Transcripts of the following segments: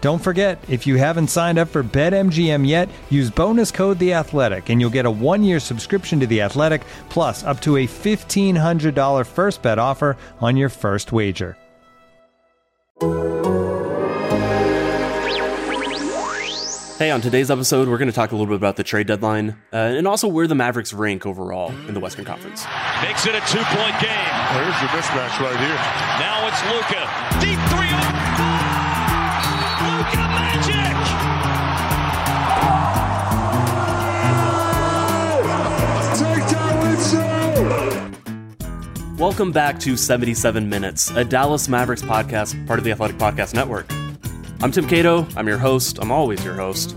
Don't forget, if you haven't signed up for BetMGM yet, use bonus code The Athletic, and you'll get a one-year subscription to The Athletic, plus up to a $1,500 first bet offer on your first wager. Hey, on today's episode, we're going to talk a little bit about the trade deadline, and also where the Mavericks rank overall in the Western Conference. Makes it a two-point game. There's your mismatch right here. Now it's Luka. Deep three on the floor. Welcome back to 77 Minutes, a Dallas Mavericks podcast, part of the Athletic Podcast Network. I'm Tim Cato. I'm your host. I'm always your host.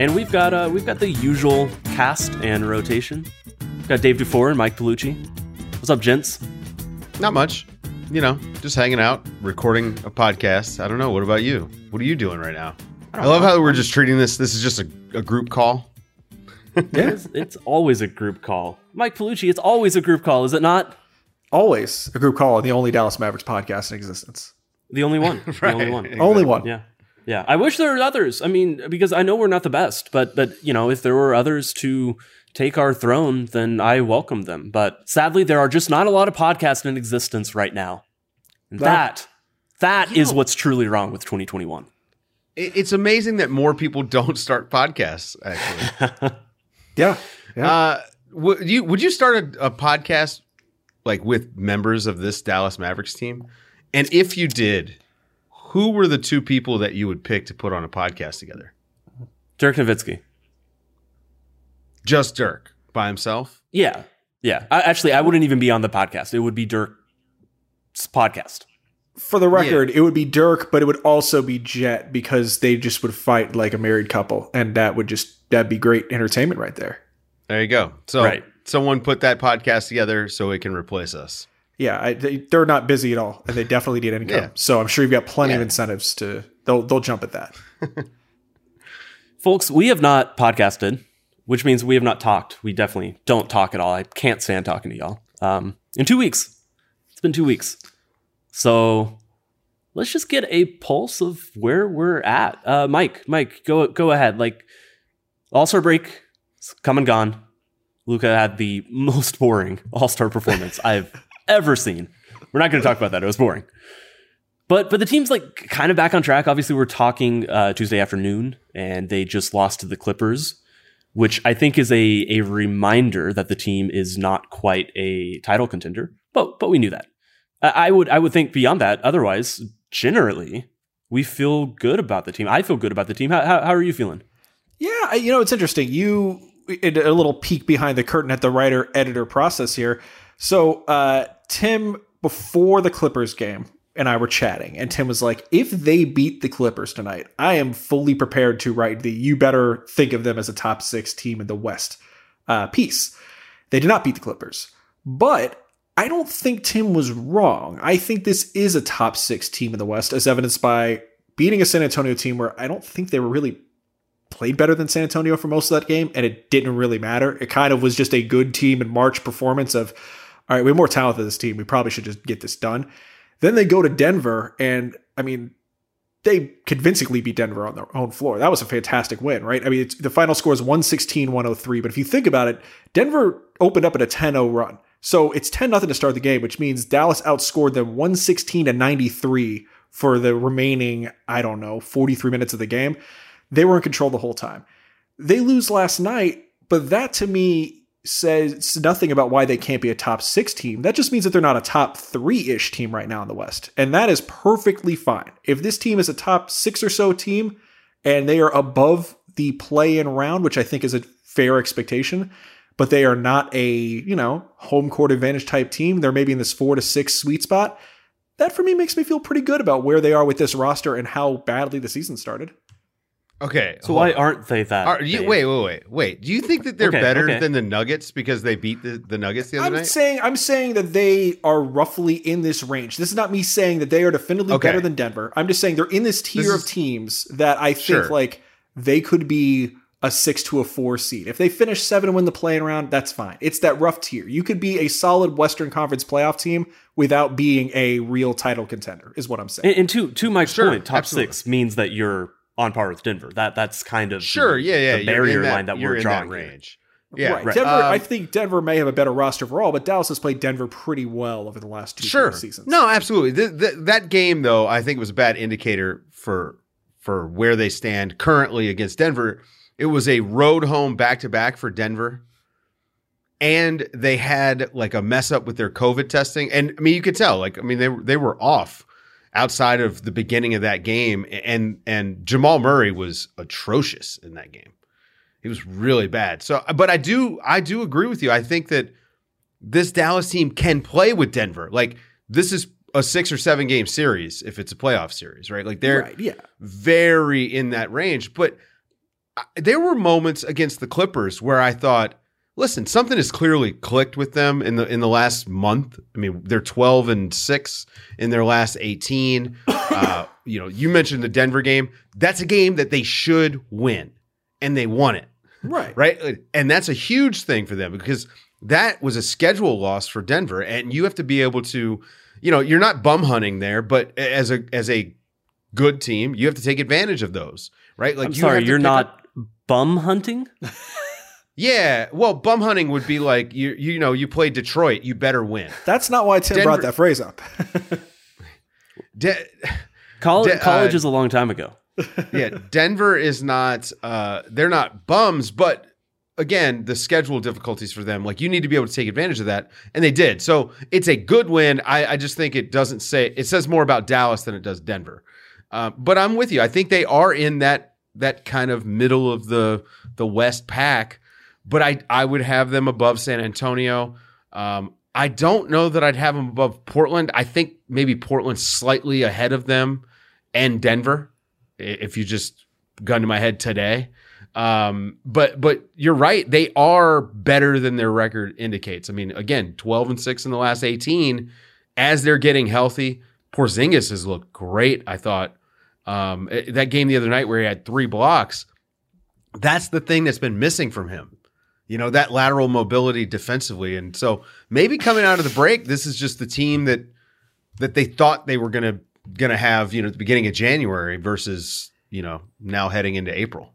And we've got the usual cast and rotation. We've got Dave DuFour and Mike Pellucci. What's up, gents? Not much. You know, just hanging out, recording a podcast. I don't know. What about you? What are you doing right now? I love how we're just treating this. This is just a group call. Yeah. It's always a group call. Mike Pellucci, it's always a group call, is it not? Always a group call on the only Dallas Mavericks podcast in existence. The only one. Right. The only one. Exactly. Only one. Yeah. Yeah. I wish there were others. I mean, because I know we're not the best, but you know, if there were others to take our throne, then I welcome them. But sadly, there are just not a lot of podcasts in existence right now. And that is what's truly wrong with 2021. It's amazing that more people don't start podcasts, actually. Yeah. Would you start a podcast like with members of this Dallas Mavericks team? And if you did, who were the two people that you would pick to put on a podcast together? Dirk Nowitzki. Just Dirk by himself? Yeah. Yeah. I wouldn't even be on the podcast. It would be Dirk's podcast. For the record, It would be Dirk, but it would also be Jet, because they just would fight like a married couple. And that'd be great entertainment right there. There you go. So right. Someone put that podcast together so it can replace us. Yeah, they're not busy at all, and they definitely need income. Yeah. So I'm sure you've got plenty of incentives to. They'll jump at that. Folks, we have not podcasted, which means we have not talked. We definitely don't talk at all. I can't stand talking to y'all. In 2 weeks, it's been 2 weeks. So let's just get a pulse of where we're at. Mike, go ahead. Like, All-Star break, it's come and gone. Luka had the most boring All-Star performance I've ever seen. We're not going to talk about that. It was boring. But the team's like kind of back on track. Obviously, we're talking Tuesday afternoon, and they just lost to the Clippers, which I think is a reminder that the team is not quite a title contender. But we knew that. I would think beyond that. Otherwise, generally, we feel good about the team. I feel good about the team. How are you feeling? Yeah, it's interesting. A little peek behind the curtain at the writer-editor process here. So Tim, before the Clippers game, and I were chatting, and Tim was like, if they beat the Clippers tonight, I am fully prepared to write the you better think of them as a top six team in the West piece. They did not beat the Clippers. But I don't think Tim was wrong. I think this is a top six team in the West, as evidenced by beating a San Antonio team where I don't think they were really played better than San Antonio for most of that game, and it didn't really matter. It kind of was just a good team in March performance of, all right, we have more talent than this team. We probably should just get this done. Then they go to Denver, and, I mean, they convincingly beat Denver on their own floor. That was a fantastic win, right? I mean, the final score is 116-103, but if you think about it, Denver opened up at a 10-0 run. So it's 10-0 to start the game, which means Dallas outscored them 116-93 for the remaining, I don't know, 43 minutes of the game. They were in control the whole time. They lose last night, but that to me says nothing about why they can't be a top six team. That just means that they're not a top three-ish team right now in the West. And that is perfectly fine. If this team is a top six or so team and they are above the play-in round, which I think is a fair expectation, but they are not a, you know, home court advantage type team, they're maybe in this 4 to 6 sweet spot. That, for me, makes me feel pretty good about where they are with this roster and how badly the season started. Okay. So why aren't they that? Wait. Do you think that they're better than the Nuggets because they beat the Nuggets the other night? I'm saying that they are roughly in this range. This is not me saying that they are definitively better than Denver. I'm just saying they're in this tier of teams that I think like they could be a 6 to a 4 seed. If they finish 7 and win the play-in round, that's fine. It's that rough tier. You could be a solid Western Conference playoff team without being a real title contender, is what I'm saying. And to Mike's point, top six means that you're on par with Denver. That's kind of the barrier line that we're drawing range. Yeah, right. Denver, I think Denver may have a better roster overall, but Dallas has played Denver pretty well over the last two seasons. No, absolutely. That game, though, I think was a bad indicator for where they stand currently against Denver. It was a road home back-to-back for Denver, and they had like a mess up with their COVID testing. And I mean, you could tell, they were off outside of the beginning of that game, and Jamal Murray was atrocious in that game. He was really bad. So, but I do agree with you. I think that this Dallas team can play with Denver. Like, this is a 6 or 7 game series if it's a playoff series, right? Like, they're very in that range, but there were moments against the Clippers where I thought, listen, something has clearly clicked with them in the last month. I mean, they're 12 and 6 in their last 18. You mentioned the Denver game. That's a game that they should win, and they won it. Right? And that's a huge thing for them because that was a schedule loss for Denver, and you have to be able to, you're not bum hunting there, but as a good team, you have to take advantage of those, right? Like, you're not bum hunting? Yeah. Well, bum hunting would be like, you play Detroit, you better win. That's not why Tim brought that phrase up. College is a long time ago. Yeah. Denver is not, they're not bums, but again, the schedule difficulties for them, like, you need to be able to take advantage of that. And they did. So it's a good win. I just think it says more about Dallas than it does Denver. But I'm with you. I think they are in that kind of middle of the West pack, but I would have them above San Antonio. I don't know that I'd have them above Portland. I think maybe Portland's slightly ahead of them and Denver, if you just gun to my head today. But you're right. They are better than their record indicates. I mean, again, 12 and 6 in the last 18. As they're getting healthy, Porzingis has looked great, I thought. That game the other night where he had 3 blocks, that's the thing that's been missing from him, that lateral mobility defensively. And so maybe coming out of the break, this is just the team that they thought they were gonna have, at the beginning of January versus, now heading into April.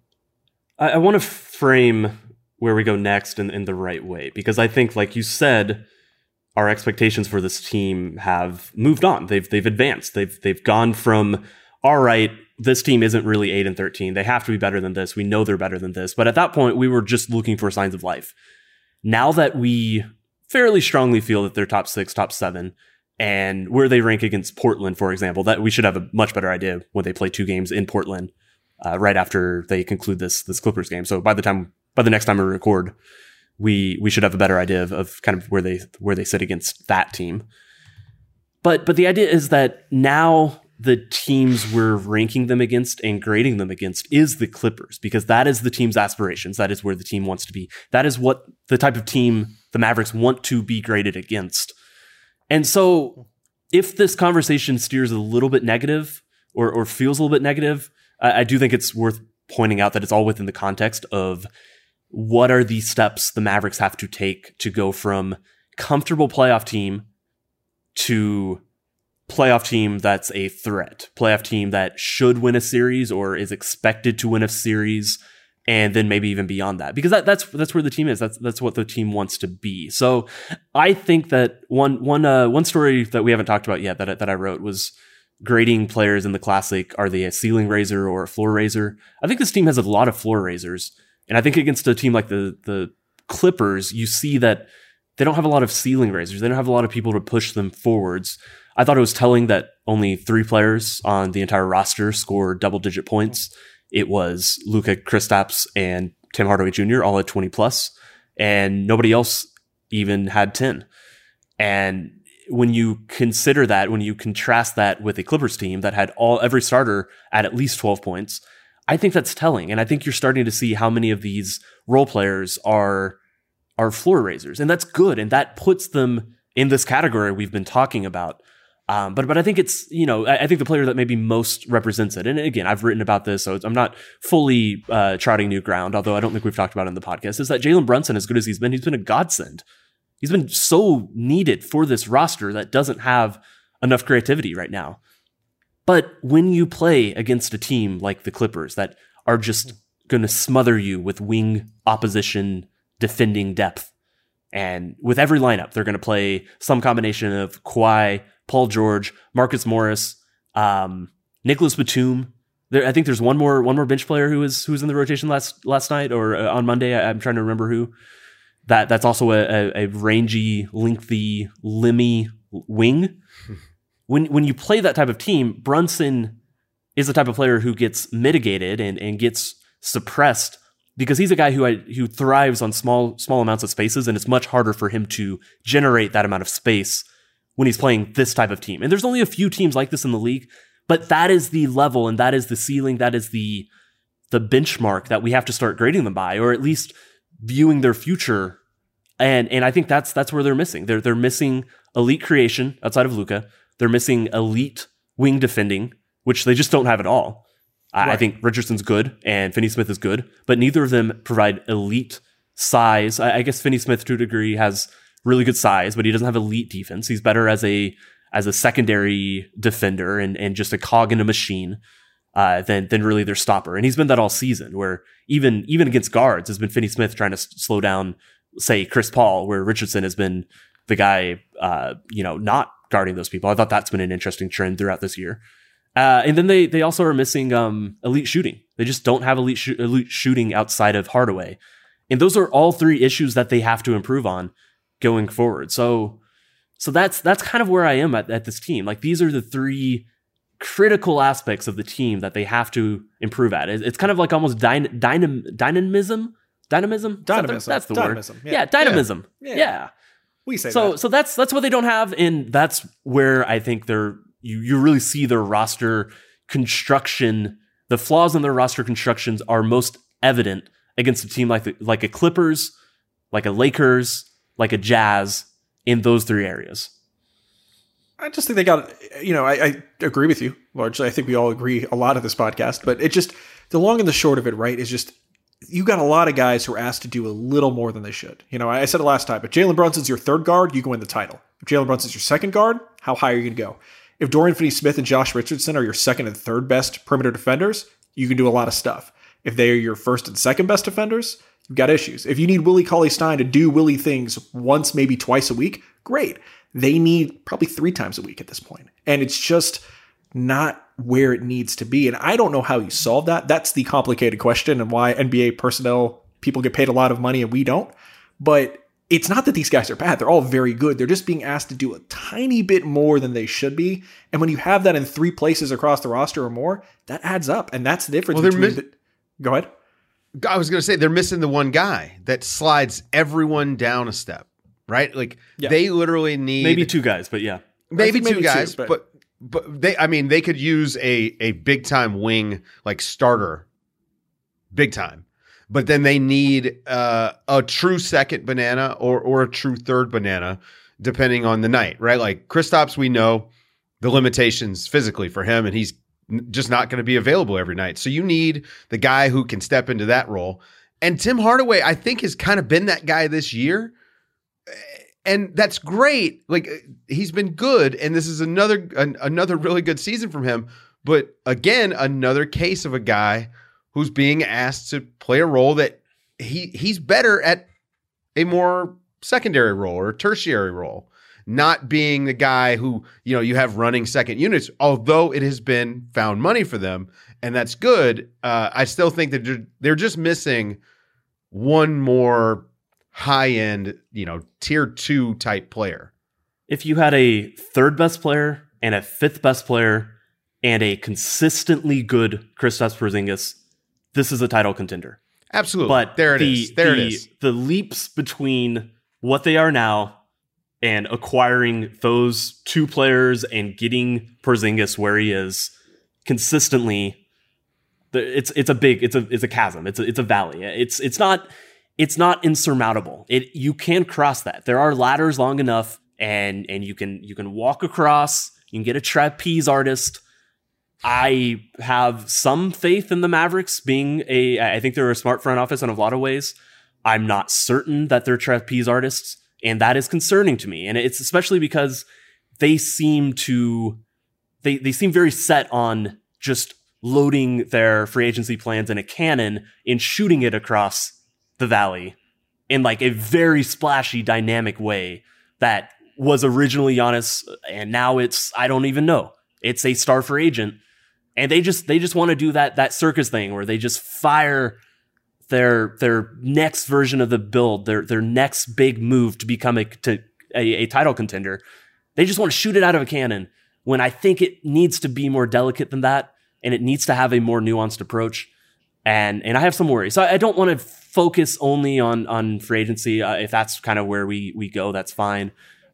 I want to frame where we go next in the right way, because I think, like you said, our expectations for this team have moved on. They've advanced. They've gone from, all right, this team isn't really 8 and 13. They have to be better than this. We know they're better than this. But at that point, we were just looking for signs of life. Now that we fairly strongly feel that they're top 6, top 7, and where they rank against Portland, for example, that we should have a much better idea when they play 2 games in Portland right after they conclude this Clippers game. So by the next time we record, we should have a better idea of kind of where they sit against that team. But the idea is that now the teams we're ranking them against and grading them against is the Clippers, because that is the team's aspirations. That is where the team wants to be. That is what the type of team the Mavericks want to be graded against. And so if this conversation steers a little bit negative or feels a little bit negative, I do think it's worth pointing out that it's all within the context of what are the steps the Mavericks have to take to go from comfortable playoff team to playoff team that's a threat, playoff team that should win a series or is expected to win a series, and then maybe even beyond that, because that's where the team is. That's what the team wants to be. So I think that one story that we haven't talked about yet that I wrote was grading players in the Classic. Are they a ceiling raiser or a floor raiser? I think this team has a lot of floor raisers. And I think against a team like the Clippers, you see that they don't have a lot of ceiling raisers. They don't have a lot of people to push them forwards. I thought it was telling that only three players on the entire roster scored double-digit points. It was Luka, Kristaps, and Tim Hardaway Jr. all at 20+, and nobody else even had 10. And when you consider that, when you contrast that with a Clippers team that had every starter at least 12 points, I think that's telling. And I think you're starting to see how many of these role players are floor raisers. And that's good. And that puts them in this category we've been talking about. But I think it's, you know, I think the player that maybe most represents it. And again, I've written about this, so I'm not fully trotting new ground, although I don't think we've talked about it in the podcast, is that Jalen Brunson, as good as he's been a godsend. He's been so needed for this roster that doesn't have enough creativity right now. But when you play against a team like the Clippers that are just going to smother you with wing opposition defending depth, and with every lineup, they're going to play some combination of Kawhi, Paul George, Marcus Morris, Nicholas Batum. I think there's one more bench player who was in the rotation last night or on Monday. I'm trying to remember who. That's also a rangy, lengthy, limmy wing. When you play that type of team, Brunson is the type of player who gets mitigated and gets suppressed because he's a guy who thrives on small amounts of spaces, and it's much harder for him to generate that amount of space when he's playing this type of team. And there's only a few teams like this in the league, but that is the level and that is the ceiling, that is the benchmark that we have to start grading them by, or at least viewing their future. And I think that's where they're missing. They're missing elite creation outside of Luka. They're missing elite wing defending, which they just don't have at all. Right. I think Richardson's good and Finney-Smith is good, but neither of them provide elite size. I guess Finney-Smith to a degree has really good size, but he doesn't have elite defense. He's better as a secondary defender and just a cog in a machine than really their stopper. And he's been that all season, where even against guards has been Finney-Smith trying to slow down, say, Chris Paul, where Richardson has been the guy, not guarding those people. I thought that's been an interesting trend throughout this year. And then they also are missing elite shooting. They just don't have elite shooting outside of Hardaway. And those are all three issues that they have to improve on going forward. So that's kind of where I am at this team. Like, these are the three critical aspects of the team that they have to improve at. It's kind of like almost dynamism. That's the dynamism. Word. Yeah. Dynamism. Yeah. We say so. That. So that's what they don't have. And that's where I think you really see their roster construction. The flaws in their roster constructions are most evident against a team like a Clippers, like a Lakers, like a Jazz, in those three areas. I just think they got, I agree with you largely. I think we all agree a lot of this podcast, but it just, the long and the short of it, right, is just, you got a lot of guys who are asked to do a little more than they should. I said it last time, if Jalen Brunson's your third guard, you can win the title. If Jalen Brunson's your second guard, how high are you going to go? If Dorian Finney-Smith and Josh Richardson are your second and third best perimeter defenders, you can do a lot of stuff. If they are your first and second best defenders, you've got issues. If you need Willie Cauley-Stein to do Willie things once, maybe twice a week, great. They need probably three times a week at this point. And it's just not where it needs to be. And I don't know how you solve that. That's the complicated question, and why NBA personnel people get paid a lot of money and we don't. But it's not that these guys are bad. They're all very good. They're just being asked to do a tiny bit more than they should be. And when you have that in three places across the roster or more, that adds up. And that's the difference Go ahead. I was going to say, they're missing the one guy that slides everyone down a step, right? Like, They literally need... Maybe two guys, but yeah. But they, they could use a big-time wing, like, starter, big-time. But then they need a true second banana or a true third banana, depending on the night, right? Like, Kristaps, we know the limitations physically for him, and he's just not going to be available every night. So you need the guy who can step into that role. And Tim Hardaway, I think, has kind of been that guy this year. And that's great. Like, he's been good. And this is another really good season from him. But again, another case of a guy who's being asked to play a role that he's better at, a more secondary role or tertiary role. not being the guy who, you know, you have running second units, although it has been found money for them, and that's good. I still think that they're just missing one more high-end, you know, tier two type player. If you had a third best player and a fifth best player and a consistently good Kristaps Porzingis, this is a title contender. Absolutely. But there it is. The leaps between what they are now and acquiring those two players and getting Porzingis where he is consistently, it's a chasm. It's a valley. It's not insurmountable. You can cross that. There are ladders long enough, and you can walk across. You can get a trapeze artist. I have some faith in the Mavericks being I think they're a smart front office in a lot of ways. I'm not certain that they're trapeze artists, and that is concerning to me. And it's especially because they seem very set on just loading their free agency plans in a cannon and shooting it across the valley in like a very splashy, dynamic way that was originally Giannis, and now it's, I don't even know. It's a star free agent. And they just want to do that circus thing where they just fire their next version of the build, their next big move to become a title contender. They just want to shoot it out of a cannon, when I think it needs to be more delicate than that, and it needs to have a more nuanced approach. And I have some worries. So I don't want to focus only on free agency. If that's kind of where we go, that's fine.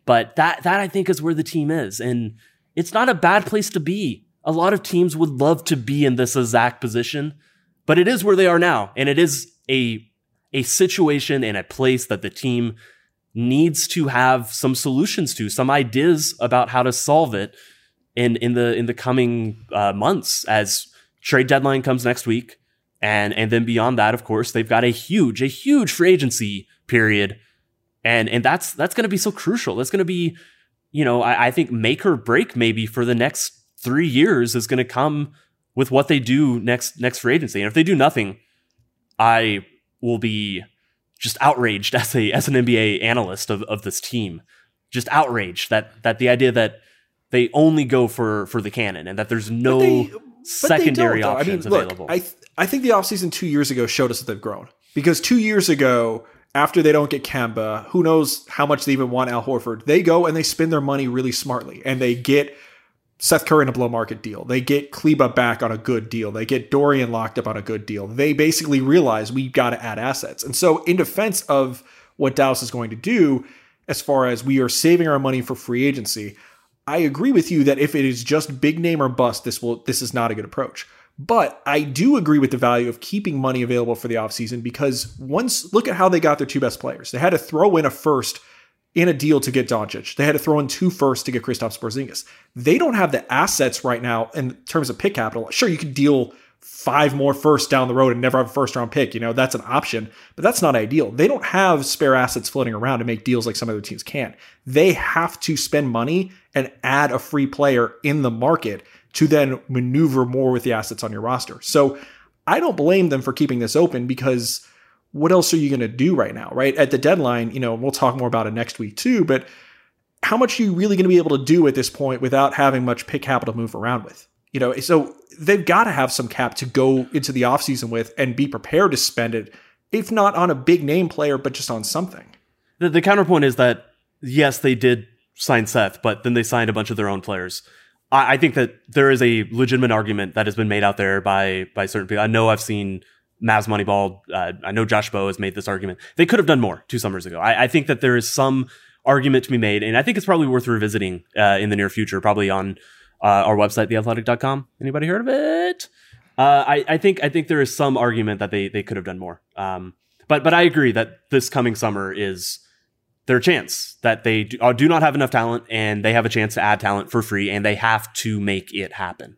But that I think is where the team is. And it's not a bad place to be. A lot of teams would love to be in this exact position, but it is where they are now. And it is a situation and a place that the team needs to have some solutions to, some ideas about how to solve it in the coming months, as trade deadline comes next week. And then beyond that, of course, they've got a huge free agency period. And that's going to be so crucial. That's going to be, you know, I think make or break maybe for the next 3 years is going to come with what they do next free agency. And if they do nothing, I will be just outraged as an NBA analyst of this team, just outraged that the idea that they only go for the cannon and that there's no secondary options available. I think the offseason 2 years ago showed us that they've grown, because 2 years ago, after they don't get Kemba, who knows how much they even want Al Horford, they go and they spend their money really smartly, and they get Seth Curry in a below market deal. They get Kleber back on a good deal. They get Dorian locked up on a good deal. They basically realize we've got to add assets. And so in defense of what Dallas is going to do, as far as we are saving our money for free agency, I agree with you that if it is just big name or bust, this is not a good approach. But I do agree with the value of keeping money available for the offseason, because once, look at how they got their two best players. They had to throw in a first in a deal to get Doncic. They had to throw in two firsts to get Kristaps Porzingis. They don't have the assets right now in terms of pick capital. Sure, you could deal 5 more firsts down the road and never have a first-round pick. You know, that's an option, but that's not ideal. They don't have spare assets floating around to make deals like some other teams can. They have to spend money and add a free player in the market to then maneuver more with the assets on your roster. So I don't blame them for keeping this open, because what else are you going to do right now, right? At the deadline, you know, we'll talk more about it next week too, but how much are you really going to be able to do at this point without having much pick capital to move around with? You know, so they've got to have some cap to go into the offseason with and be prepared to spend it, if not on a big name player, but just on something. The counterpoint is that, yes, they did sign Seth, but then they signed a bunch of their own players. I think that there is a legitimate argument that has been made out there by certain people. I know I've seen Mavs Moneyball. I know Josh Bow has made this argument. They could have done more 2 summers ago. I think that there is some argument to be made, and I think it's probably worth revisiting in the near future, probably on our website, theathletic.com. Anybody heard of it? I think there is some argument that they could have done more. But I agree that this coming summer is their chance, that they do not have enough talent, and they have a chance to add talent for free, and they have to make it happen.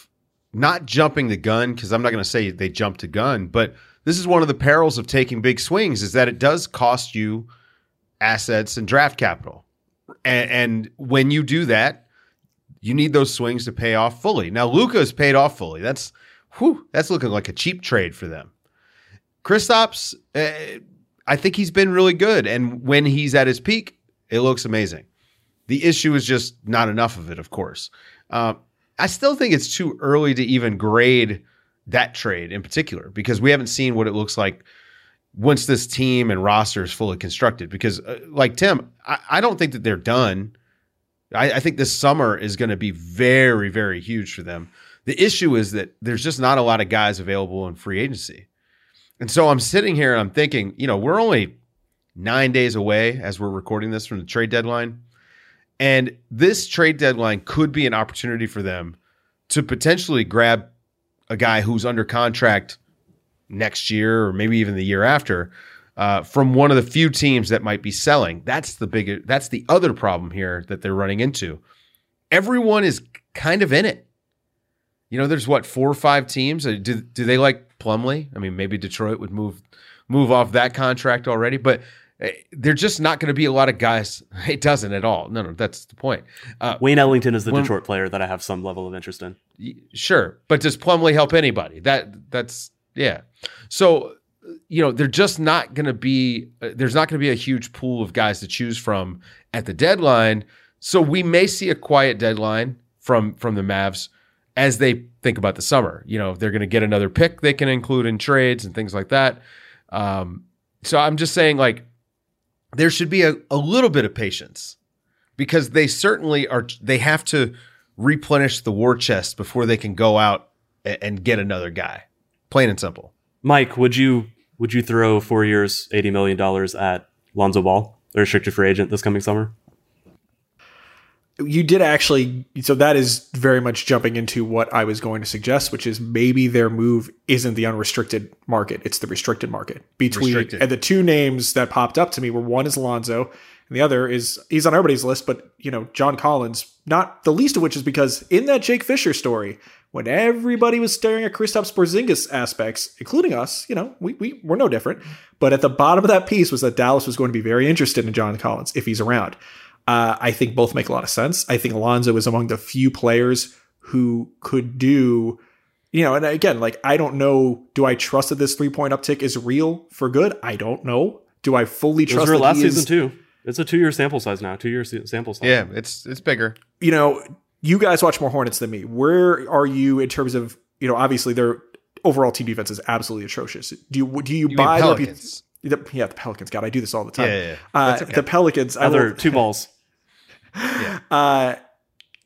not jumping the gun, because I'm not going to say they jumped the gun, but this is one of the perils of taking big swings, is that it does cost you assets and draft capital. And when you do that, you need those swings to pay off fully. Now, Luka is paid off fully. That's looking like a cheap trade for them. Kristaps, I think he's been really good. And when he's at his peak, it looks amazing. The issue is just not enough of it, of course. I still think it's too early to even grade that trade in particular, because we haven't seen what it looks like once this team and roster is fully constructed. Because like Tim, I don't think that they're done. I think this summer is going to be very, very huge for them. The issue is that there's just not a lot of guys available in free agency. And so I'm sitting here and I'm thinking, you know, we're only 9 days away as we're recording this from the trade deadline. And this trade deadline could be an opportunity for them to potentially grab a guy who's under contract next year or maybe even the year after from one of the few teams that might be selling. That's the other problem here that they're running into. Everyone is kind of in it. You know, there's what, 4 or 5 teams? Do they like Plumlee? I mean, maybe Detroit would move off that contract already, but they're just not going to be a lot of guys. It doesn't at all. No, that's the point. Wayne Ellington is the Detroit player that I have some level of interest in. Sure, but does Plumlee help anybody? That's yeah. So you know, there's not going to be a huge pool of guys to choose from at the deadline. So we may see a quiet deadline from the Mavs. As they think about the summer, you know, they're going to get another pick they can include in trades and things like that. So I'm just saying, like, there should be a little bit of patience, because they certainly are. They have to replenish the war chest before they can go out and get another guy. Plain and simple. Mike, would you throw 4 years, $80 million at Lonzo Ball, a restricted free agent this coming summer? You did actually, so that is very much jumping into what I was going to suggest, which is maybe their move isn't the unrestricted market. It's the restricted market. And the two names that popped up to me were, one is Lonzo and the other is, he's on everybody's list, but you know, John Collins, not the least of which is because in that Jake Fisher story, when everybody was staring at Kristaps Porzingis aspects, including us, you know, we're no different. But at the bottom of that piece was that Dallas was going to be very interested in John Collins if he's around. I think both make a lot of sense. I think Lonzo is among the few players who could do, you know, and again, like, I don't know, do I trust that this three-point uptick is real for good? I don't know. Do I fully trust that last season too? It's a 2-year sample size now, 2-year sample size. Yeah, it's bigger. You know, you guys watch more Hornets than me. Where are you in terms of, you know, obviously their overall team defense is absolutely atrocious. Do you buy Pelicans? The Pelicans. God, I do this all the time. Yeah. Okay. The Pelicans. Other two balls. Yeah.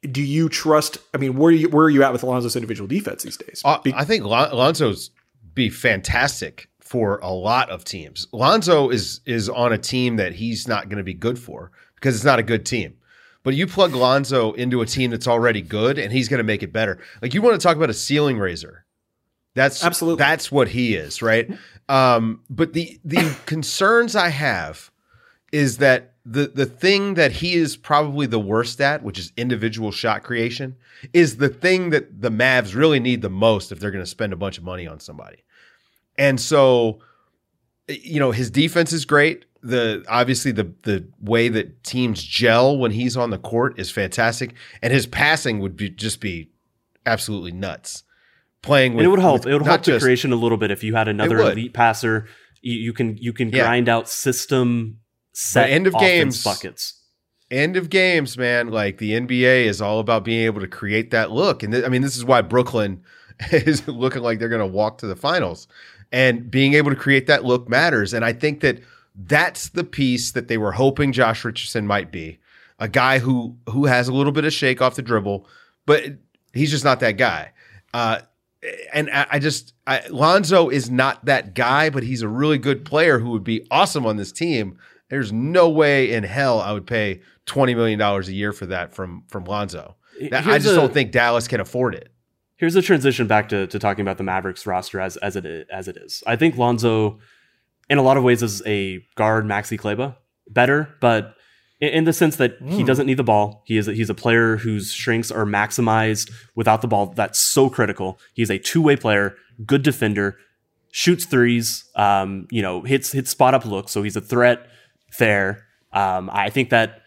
Do you trust? I mean, where are you at with Lonzo's individual defense these days? I think Lonzo's be fantastic for a lot of teams. Lonzo is on a team that he's not going to be good for, because it's not a good team. But you plug Lonzo into a team that's already good, and he's going to make it better. Like, you want to talk about a ceiling raiser. That's what he is, right? But the concerns I have is that the thing that he is probably the worst at, which is individual shot creation, is the thing that the Mavs really need the most if they're going to spend a bunch of money on somebody. And so you know, his defense is great. Obviously the way that teams gel when he's on the court is fantastic, and his passing would be absolutely nuts. It would help the creation a little bit if you had another elite passer. You can grind out system set end of games buckets. End of games, man. Like, the NBA is all about being able to create that look, and this is why Brooklyn is looking like they're going to walk to the finals. And being able to create that look matters, and I think that. That's the piece that they were hoping Josh Richardson might be, a guy who has a little bit of shake off the dribble, but he's just not that guy. And Lonzo is not that guy, but he's a really good player who would be awesome on this team. There's no way in hell I would pay $20 million a year for that from Lonzo. I just don't think Dallas can afford it. Here's the transition back to talking about the Mavericks roster as it is. I think Lonzo, in a lot of ways, is a guard Maxi Kleber better, but in the sense that he doesn't need the ball. He's a player whose strengths are maximized without the ball. That's so critical. He's a two-way player, good defender, shoots threes, hits spot-up looks, so he's a threat there. I think that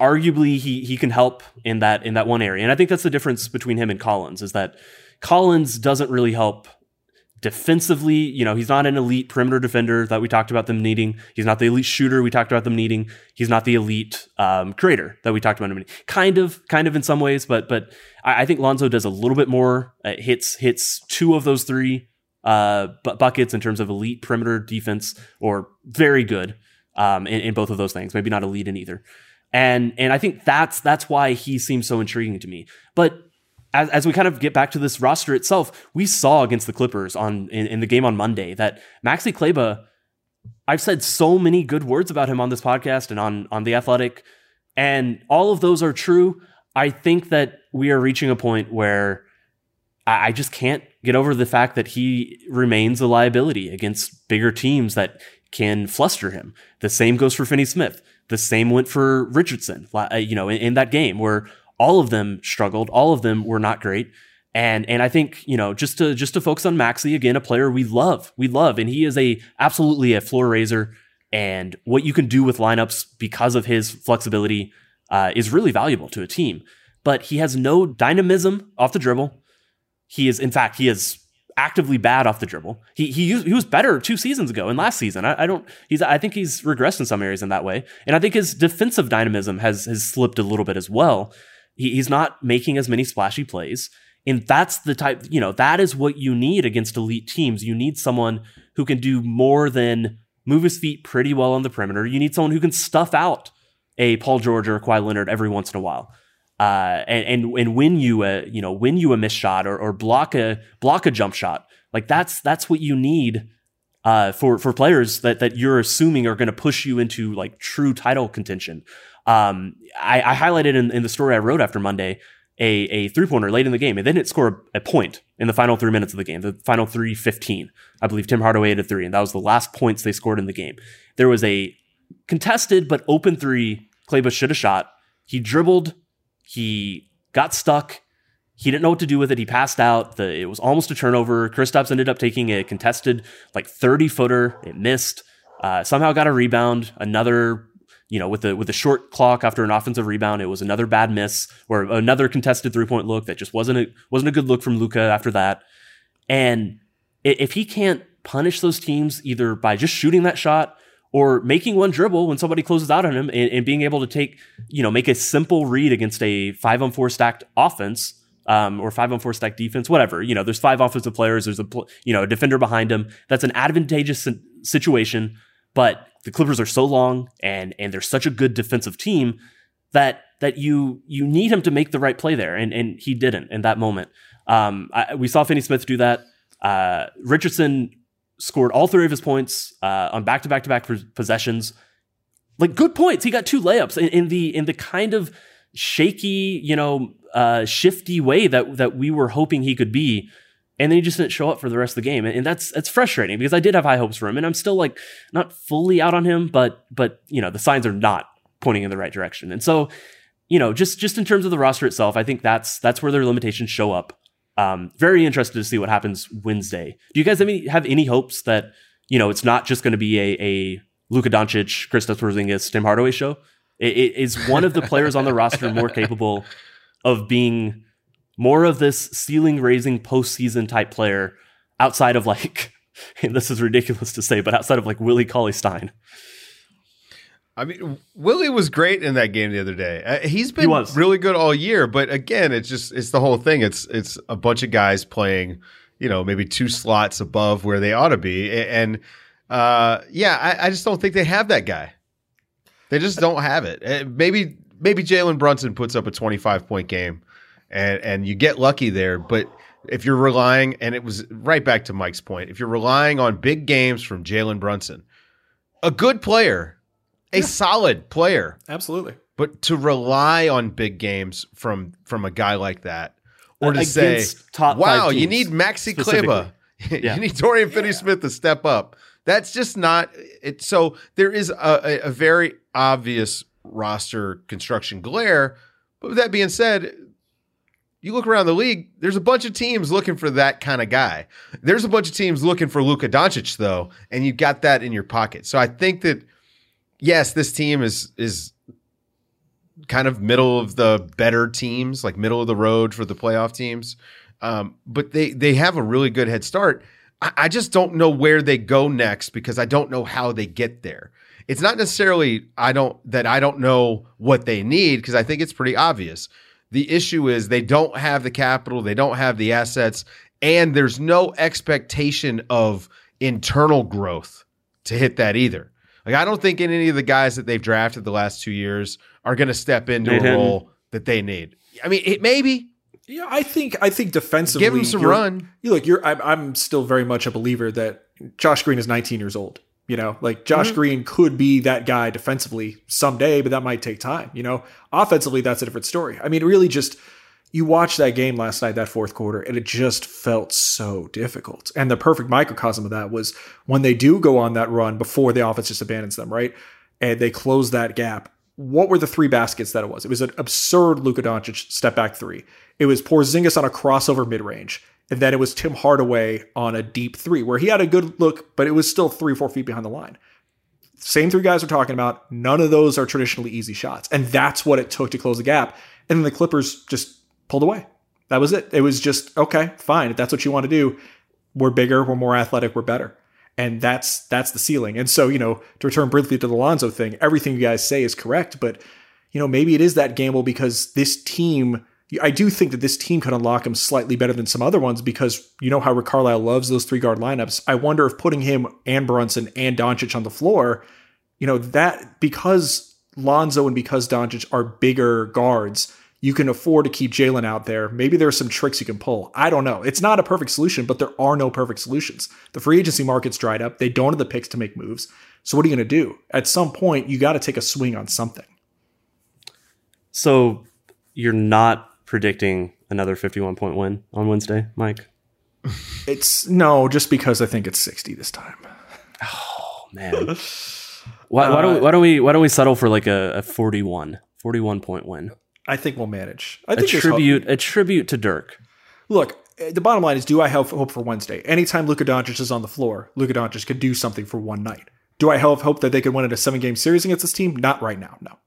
arguably he can help in that one area, and I think that's the difference between him and Collins, is that Collins doesn't really help defensively. He's not an elite perimeter defender that we talked about them needing. He's not the elite shooter we talked about them needing. He's not the elite creator that we talked about him needing. Kind of in some ways, but I think Lonzo does a little bit more. Hits two of those three buckets in terms of elite perimeter defense, or very good in both of those things. Maybe not elite in either. And I think that's why he seems so intriguing to me. But as we kind of get back to this roster itself, we saw against the Clippers in the game on Monday that Maxi Kleber, I've said so many good words about him on this podcast and on The Athletic, and all of those are true. I think that we are reaching a point where I just can't get over the fact that he remains a liability against bigger teams that can fluster him. The same goes for Finney-Smith. The same went for Richardson, in that game where all of them struggled. All of them were not great. And I think, just to focus on Maxi, again, a player we love. And he is absolutely a floor raiser. And what you can do with lineups because of his flexibility is really valuable to a team. But he has no dynamism off the dribble. He is actively bad off the dribble. He was better 2 seasons ago and last season. I think he's regressed in some areas in that way. And I think his defensive dynamism has slipped a little bit as well. He's not making as many splashy plays. And that's the type, that is what you need against elite teams. You need someone who can do more than move his feet pretty well on the perimeter. You need someone who can stuff out a Paul George or a Kawhi Leonard every once in a while. And win you a missed shot or block a jump shot. Like that's what you need for players that you're assuming are going to push you into like true title contention. I highlighted in the story I wrote after Monday a three-pointer late in the game, and then it scored a point in the final 3 minutes of the game, the final 3:15. I believe Tim Hardaway had a three, and that was the last points they scored in the game. There was a contested but open three Kleber should have shot. He dribbled. He got stuck. He didn't know what to do with it. He passed out. It was almost a turnover. Kristaps ended up taking a contested 30-footer. It missed. Somehow got a rebound. Another... with a short clock after an offensive rebound, it was another bad miss or another contested three-point look that just wasn't a good look from Luka after that. And if he can't punish those teams either by just shooting that shot or making one dribble when somebody closes out on him and being able to take, make a simple read against a 5-on-4 stacked offense or 5-on-4 stacked defense, whatever, there's 5 offensive players, there's a defender behind him. That's an advantageous situation. But the Clippers are so long and they're such a good defensive team that you need him to make the right play there. And he didn't in that moment. We saw Finney-Smith do that. Richardson scored all 3 of his points on back-to-back possessions. Like, good points. He got 2 layups in the kind of shaky, shifty way that we were hoping he could be. And then he just didn't show up for the rest of the game. And that's frustrating because I did have high hopes for him. And I'm still not fully out on him, but the signs are not pointing in the right direction. And so, just in terms of the roster itself, I think that's where their limitations show up. Very interested to see what happens Wednesday. Do you guys have any hopes that you know, it's not just going to be a Luka Doncic, Kristaps Porzingis, Tim Hardaway show. It is one of the players on the roster more capable of being more of this ceiling-raising postseason type player outside of like, and this is ridiculous to say, but outside of like Willie Cauley-Stein. I mean, Willie was great in that game the other day. He's been really good all year, but again, it's the whole thing. It's a bunch of guys playing, you know, maybe two slots above where they ought to be. And I just don't think they have that guy. They just don't have it. Maybe Jalen Brunson puts up a 25-point game and you get lucky there, but if you're relying, and it was right back to Mike's point, if you're relying on big games from Jalen Brunson, a good player, solid player. Absolutely. But to rely on big games from a guy like that, or to say, wow, you need Maxi Kleber. You need Dorian Finney-Smith to step up. That's just not it. So there is a very obvious roster construction glare. But with that being said, you look around the league, there's a bunch of teams looking for that kind of guy. There's a bunch of teams looking for Luka Doncic, though, and you got that in your pocket. So I think that, yes, this team is kind of middle of the better teams, like middle of the road for the playoff teams. But they have a really good head start. I just don't know where they go next because I don't know how they get there. It's not necessarily I don't know what they need because I think it's pretty obvious. The issue is they don't have the capital, they don't have the assets, and there's no expectation of internal growth to hit that either. Like, I don't think any of the guys that they've drafted the last 2 years are going to step into a role that they need. I mean, it maybe. Yeah, I think defensively, give him some run. I'm still very much a believer that Josh Green is 19 years old. You know, like Josh Green could be that guy defensively someday, but that might take time. You know, offensively, that's a different story. I mean, really, just you watched that game last night, that fourth quarter, and it just felt so difficult. And the perfect microcosm of that was when they do go on that run before the offense just abandons them, right? And they close that gap. What were the three baskets that it was? It was an absurd Luka Doncic step back three. It was Porzingis on a crossover mid range. And then it was Tim Hardaway on a deep three where he had a good look, but it was still 3 or 4 feet behind the line. Same three guys we're talking about. None of those are traditionally easy shots. And that's what it took to close the gap. And then the Clippers just pulled away. That was it. It was just, okay, fine. If that's what you want to do, we're bigger, we're more athletic, we're better. And that's the ceiling. And so, you know, to return briefly to the Lonzo thing, everything you guys say is correct. But, you know, maybe it is that gamble because this team, I do think that this team could unlock him slightly better than some other ones because you know how Rick Carlisle loves those three-guard lineups. I wonder if putting him and Brunson and Doncic on the floor, you know, that because Lonzo and because Doncic are bigger guards, you can afford to keep Jalen out there. Maybe there are some tricks you can pull. I don't know. It's not a perfect solution, but there are no perfect solutions. The free agency market's dried up. They don't have the picks to make moves. So what are you going to do? At some point, you got to take a swing on something. So you're not predicting another 51-point win on Wednesday, Mike? It's no, just because I think it's 60 this time. Oh man, why don't we settle for like a 41-point win? I think we'll manage. I think a tribute to Dirk. Look, the bottom line is: do I have hope for Wednesday? Anytime Luka Doncic is on the floor, Luka Doncic could do something for one night. Do I have hope that they could win a 7-game series against this team? Not right now. No.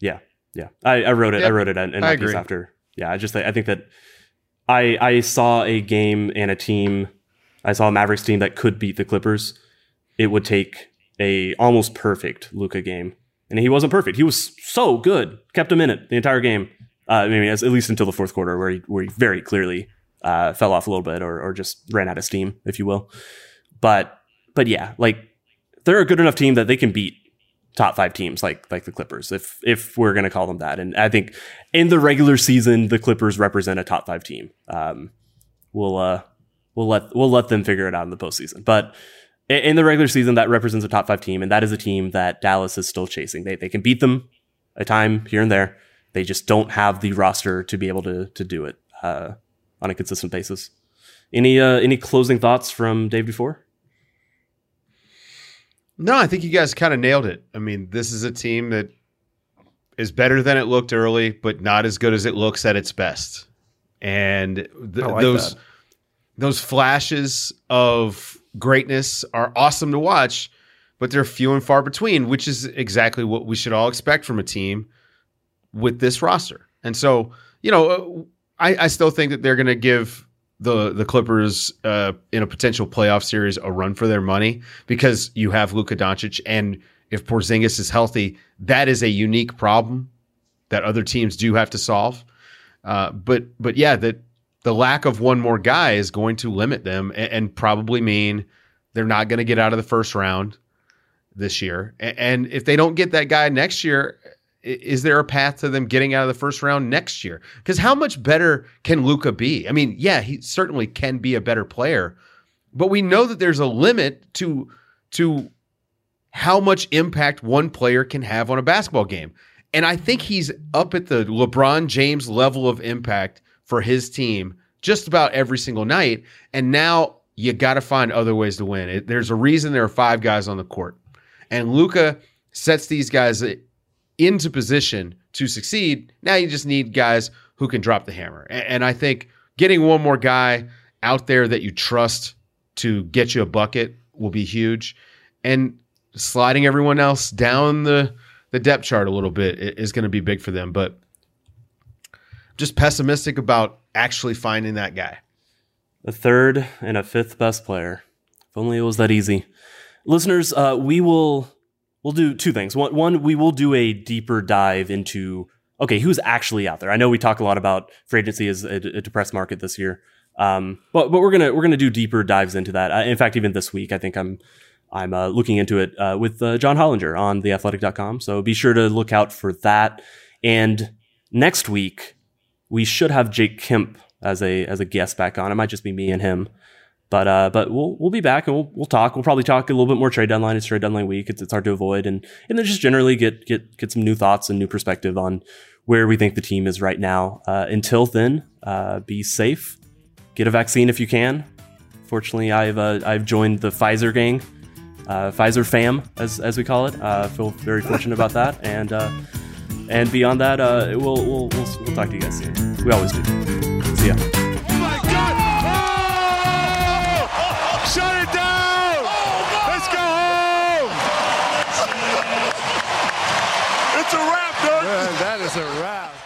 Yeah. Yeah, I wrote it. Yeah, I wrote it in my piece after. Yeah, I think that I saw a game and a team. I saw a Mavericks team that could beat the Clippers. It would take a almost perfect Luka game, and he wasn't perfect. He was so good, kept him in it the entire game. Maybe at least until the fourth quarter, where he very clearly fell off a little bit, or just ran out of steam, if you will. But yeah, like they're a good enough team that they can beat top five teams like the Clippers, if we're going to call them that. And I think in the regular season, the Clippers represent a top 5 team. We'll let them figure it out in the postseason. But in the regular season, that represents a top 5 team. And that is a team that Dallas is still chasing. They can beat them a time here and there. They just don't have the roster to be able to do it on a consistent basis. Any closing thoughts from Dave DuFour? No, I think you guys kind of nailed it. I mean, this is a team that is better than it looked early, but not as good as it looks at its best. And those flashes of greatness are awesome to watch, but they're few and far between, which is exactly what we should all expect from a team with this roster. And so, you know, I still think that they're going to give the Clippers in a potential playoff series a run for their money, because you have Luka Doncic, and if Porzingis is healthy, that is a unique problem that other teams do have to solve. But yeah, that the lack of one more guy is going to limit them and probably mean they're not going to get out of the first round this year. And if they don't get that guy next year, is there a path to them getting out of the first round next year? Because how much better can Luka be? I mean, yeah, he certainly can be a better player, but we know that there's a limit to how much impact one player can have on a basketball game. And I think he's up at the LeBron James level of impact for his team just about every single night. And now you got to find other ways to win. There's a reason there are five guys on the court. And Luka sets these guys into position to succeed. Now you just need guys who can drop the hammer. And I think getting one more guy out there that you trust to get you a bucket will be huge. And sliding everyone else down the depth chart a little bit is going to be big for them. But just pessimistic about actually finding that guy. A third and a fifth best player. If only it was that easy. Listeners, we'll do two things. One, we will do a deeper dive into, okay, who's actually out there. I know we talk a lot about free agency is a depressed market this year, but we're gonna do deeper dives into that. In fact, even this week, I think I'm looking into it with John Hollinger on theathletic.com. So be sure to look out for that. And next week, we should have Jake Kemp as a guest back on. It might just be me and him. But we'll be back and we'll talk. We'll probably talk a little bit more trade deadline. It's trade deadline week. It's hard to avoid, and then just generally get some new thoughts and new perspective on where we think the team is right now. Until then, be safe. Get a vaccine if you can. Fortunately, I've joined the Pfizer gang, Pfizer fam as we call it. I feel very fortunate about that. And beyond that, we'll talk to you guys soon. We always do. See ya. It's a wrap, dude. That is a wrap.